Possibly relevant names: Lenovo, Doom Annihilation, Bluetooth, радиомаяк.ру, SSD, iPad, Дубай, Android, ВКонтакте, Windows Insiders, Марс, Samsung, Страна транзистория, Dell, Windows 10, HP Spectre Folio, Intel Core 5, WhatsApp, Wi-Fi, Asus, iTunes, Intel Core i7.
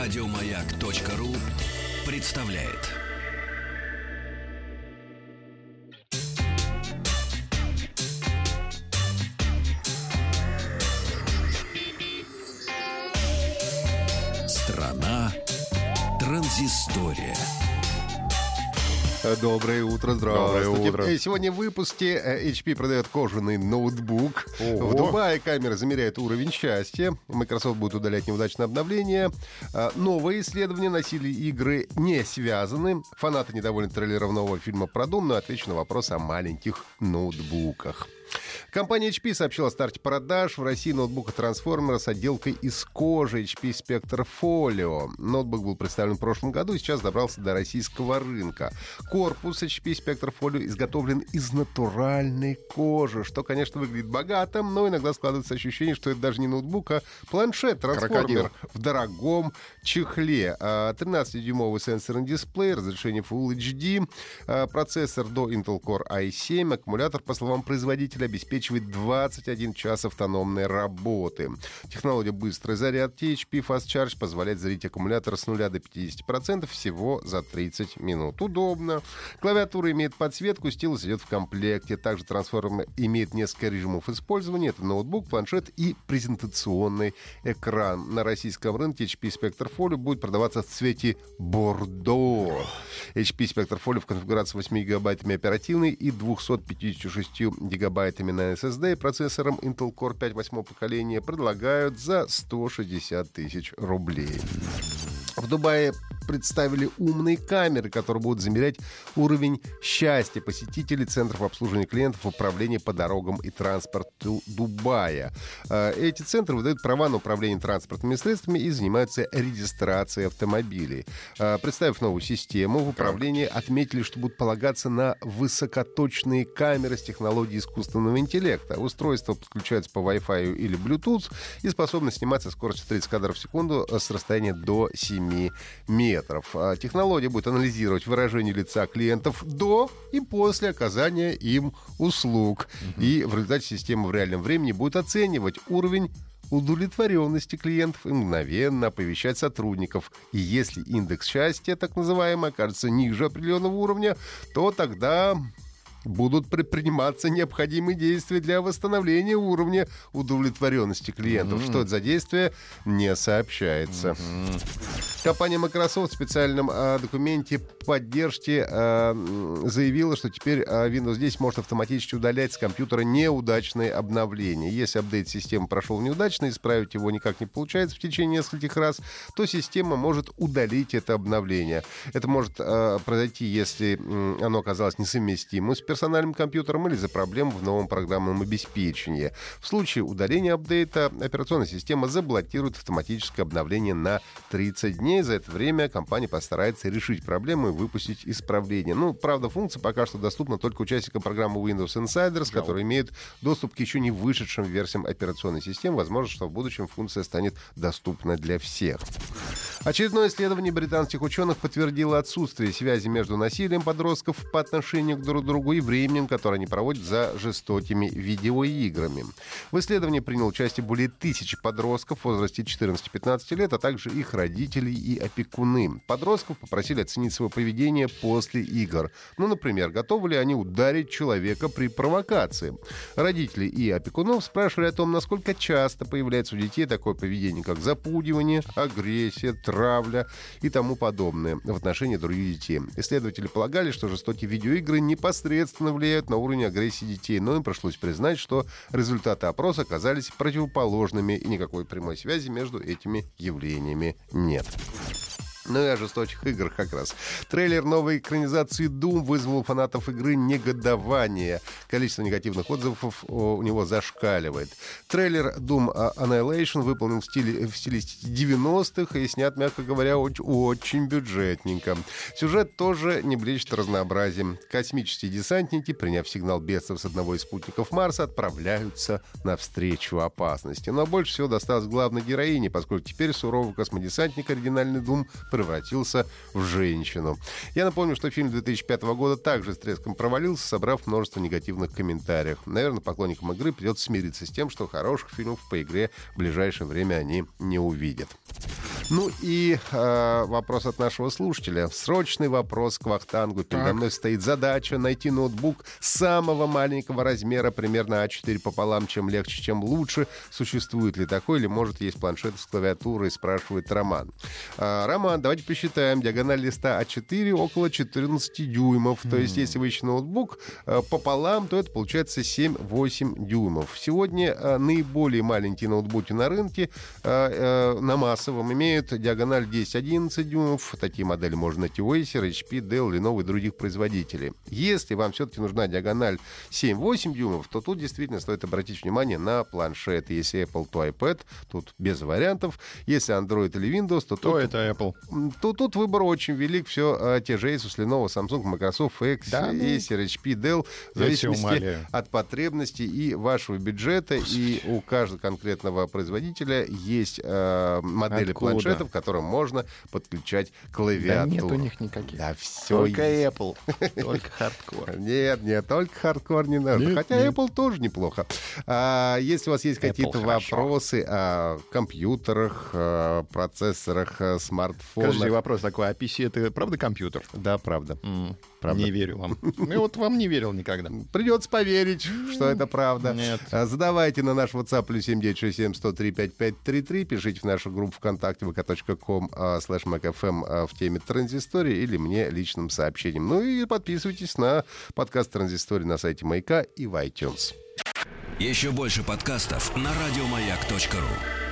Радио Маяк.ру представляет. Страна транзистория. Доброе утро, здравствуйте. Доброе утро. Сегодня в выпуске HP продает кожаный ноутбук. Ого. В Дубае камера замеряет уровень счастья. Microsoft будет удалять неудачные обновления. Новые исследования насилия игры не связаны. Фанаты недовольны трейлером нового фильма про Doom, но отвечу на вопрос о маленьких ноутбуках. Компания HP сообщила о старте продаж в России ноутбука-трансформера с отделкой из кожи HP Spectre Folio. Ноутбук был представлен в прошлом году и сейчас добрался до российского рынка. Корпус HP Spectre Folio изготовлен из натуральной кожи, что, конечно, выглядит богато, но иногда складывается ощущение, что это даже не ноутбук, а планшет-трансформер в дорогом чехле. 13-дюймовый сенсорный дисплей, разрешение Full HD, процессор до Intel Core i7, аккумулятор, по словам производителя, обеспечивает 21 час автономной работы. Технология быстрой зарядки HP Fast Charge позволяет зарядить аккумулятор с 0 до 50% всего за 30 минут. Удобно. Клавиатура имеет подсветку, стилус идет в комплекте. Также трансформер имеет несколько режимов использования. Это ноутбук, планшет и презентационный экран. На российском рынке HP Spectre Folio будет продаваться в цвете бордо. HP Spectre Folio в конфигурации 8 гигабайтами оперативной и 256 гигабайтами на SSD и процессором Intel Core 5 8-го поколения предлагают за 160 тысяч рублей. В Дубае представили умные камеры, которые будут замерять уровень счастья посетителей центров обслуживания клиентов, управления по дорогам и транспорту Дубая. Эти центры выдают права на управление транспортными средствами и занимаются регистрацией автомобилей. Представив новую систему, в управлении отметили, что будут полагаться на высокоточные камеры с технологией искусственного интеллекта. Устройства подключаются по Wi-Fi или Bluetooth и способны снимать со скоростью 30 кадров в секунду с расстояния до 7 метров. Технология будет анализировать выражение лица клиентов до и после оказания им услуг. И в результате система в реальном времени будет оценивать уровень удовлетворенности клиентов и мгновенно оповещать сотрудников. И если индекс счастья, так называемый, окажется ниже определенного уровня, то тогда будут предприниматься необходимые действия для восстановления уровня удовлетворенности клиентов. Что это за действия, не сообщается. Компания Microsoft в специальном документе поддержки заявила, что теперь Windows 10 может автоматически удалять с компьютера неудачные обновления. Если апдейт системы прошел неудачно, исправить его никак не получается в течение нескольких раз, то система может удалить это обновление. Это может произойти, если оно оказалось несовместимым с персональным компьютером или за проблем в новом программном обеспечении. В случае удаления апдейта операционная система заблокирует автоматическое обновление на 30 дней. За это время компания постарается решить проблему и выпустить исправление. Правда, функция пока что доступна только участникам программы Windows Insiders, которые имеют доступ к еще не вышедшим версиям операционной системы. Возможно, что в будущем функция станет доступна для всех. Очередное исследование британских ученых подтвердило отсутствие связи между насилием подростков по отношению к друг другу и временем, которое они проводят за жестокими видеоиграми. В исследовании приняло участие более 1000 подростков в возрасте 14-15 лет, а также их родителей и опекуны. Подростков попросили оценить свое поведение после игр. Например, готовы ли они ударить человека при провокации. Родители и опекунов спрашивали о том, насколько часто появляется у детей такое поведение, как запугивание, агрессия, травля и тому подобное в отношении других детей. Исследователи полагали, что жестокие видеоигры непосредственно влияют на уровень агрессии детей, но им пришлось признать, что результаты опроса оказались противоположными, и никакой прямой связи между этими явлениями нет. И о жестоких играх как раз. Трейлер новой экранизации Doom вызвал у фанатов игры негодование. Количество негативных отзывов у него зашкаливает. Трейлер Doom Annihilation выполнен в стилистике 90-х и снят, мягко говоря, очень бюджетненько. Сюжет тоже не блещет разнообразием. Космические десантники, приняв сигнал бедствия с одного из спутников Марса, отправляются навстречу опасности. Но больше всего досталось главной героине, поскольку теперь суровый космодесантник оригинальный Doom превратился в женщину. Я напомню, что фильм 2005 года также с треском провалился, собрав множество негативных комментариев. Наверное, поклонникам игры придется смириться с тем, что хороших фильмов по игре в ближайшее время они не увидят. Ну и вопрос от нашего слушателя. Срочный вопрос к Вахтангу. Передо мной стоит задача найти ноутбук самого маленького размера, примерно А4 пополам. Чем легче, чем лучше. Существует ли такой, или может есть планшет с клавиатурой, спрашивает Роман. Роман, давайте посчитаем. Диагональ листа А4 около 14 дюймов. То есть, если вы ищете ноутбук пополам, то это получается 7-8 дюймов. Сегодня наиболее маленькие ноутбуки на рынке, на массовом, имеют диагональ 10-11 дюймов. Такие модели можно найти у Acer, HP, Dell, Lenovo и других производителей. Если вам все-таки нужна диагональ 7-8 дюймов, то тут действительно стоит обратить внимание на планшеты. Если Apple, то iPad. Тут без вариантов. Если Android или Windows, то... Кто это Apple? То тут выбор очень велик. Все те же Asus, Lenovo, Samsung, Microsoft, Acer, HP, Dell. В зависимости от потребностей и вашего бюджета. И у каждого конкретного производителя есть модели планшетов, к которым можно подключать клавиатуру. Да нет у них никаких. Да, все только есть. Apple. Только хардкор. Нет, только хардкор не надо. Хотя Apple тоже неплохо. Если у вас есть какие-то вопросы о компьютерах, процессорах, смартфонах... Скажите, вопрос такой, а PC — это правда компьютер? Да, правда. Правда. Не верю вам. Ну вот вам не верил никогда. Придется поверить, что это правда. Нет. Задавайте на наш WhatsApp +7 967 103 55 33. Пишите в нашу группу ВКонтакте vk.com/macfm в теме транзистории или мне личным сообщением. Ну и подписывайтесь на подкаст «Транзистория» на сайте Маяка и в iTunes. Еще больше подкастов на радиомаяк.ру.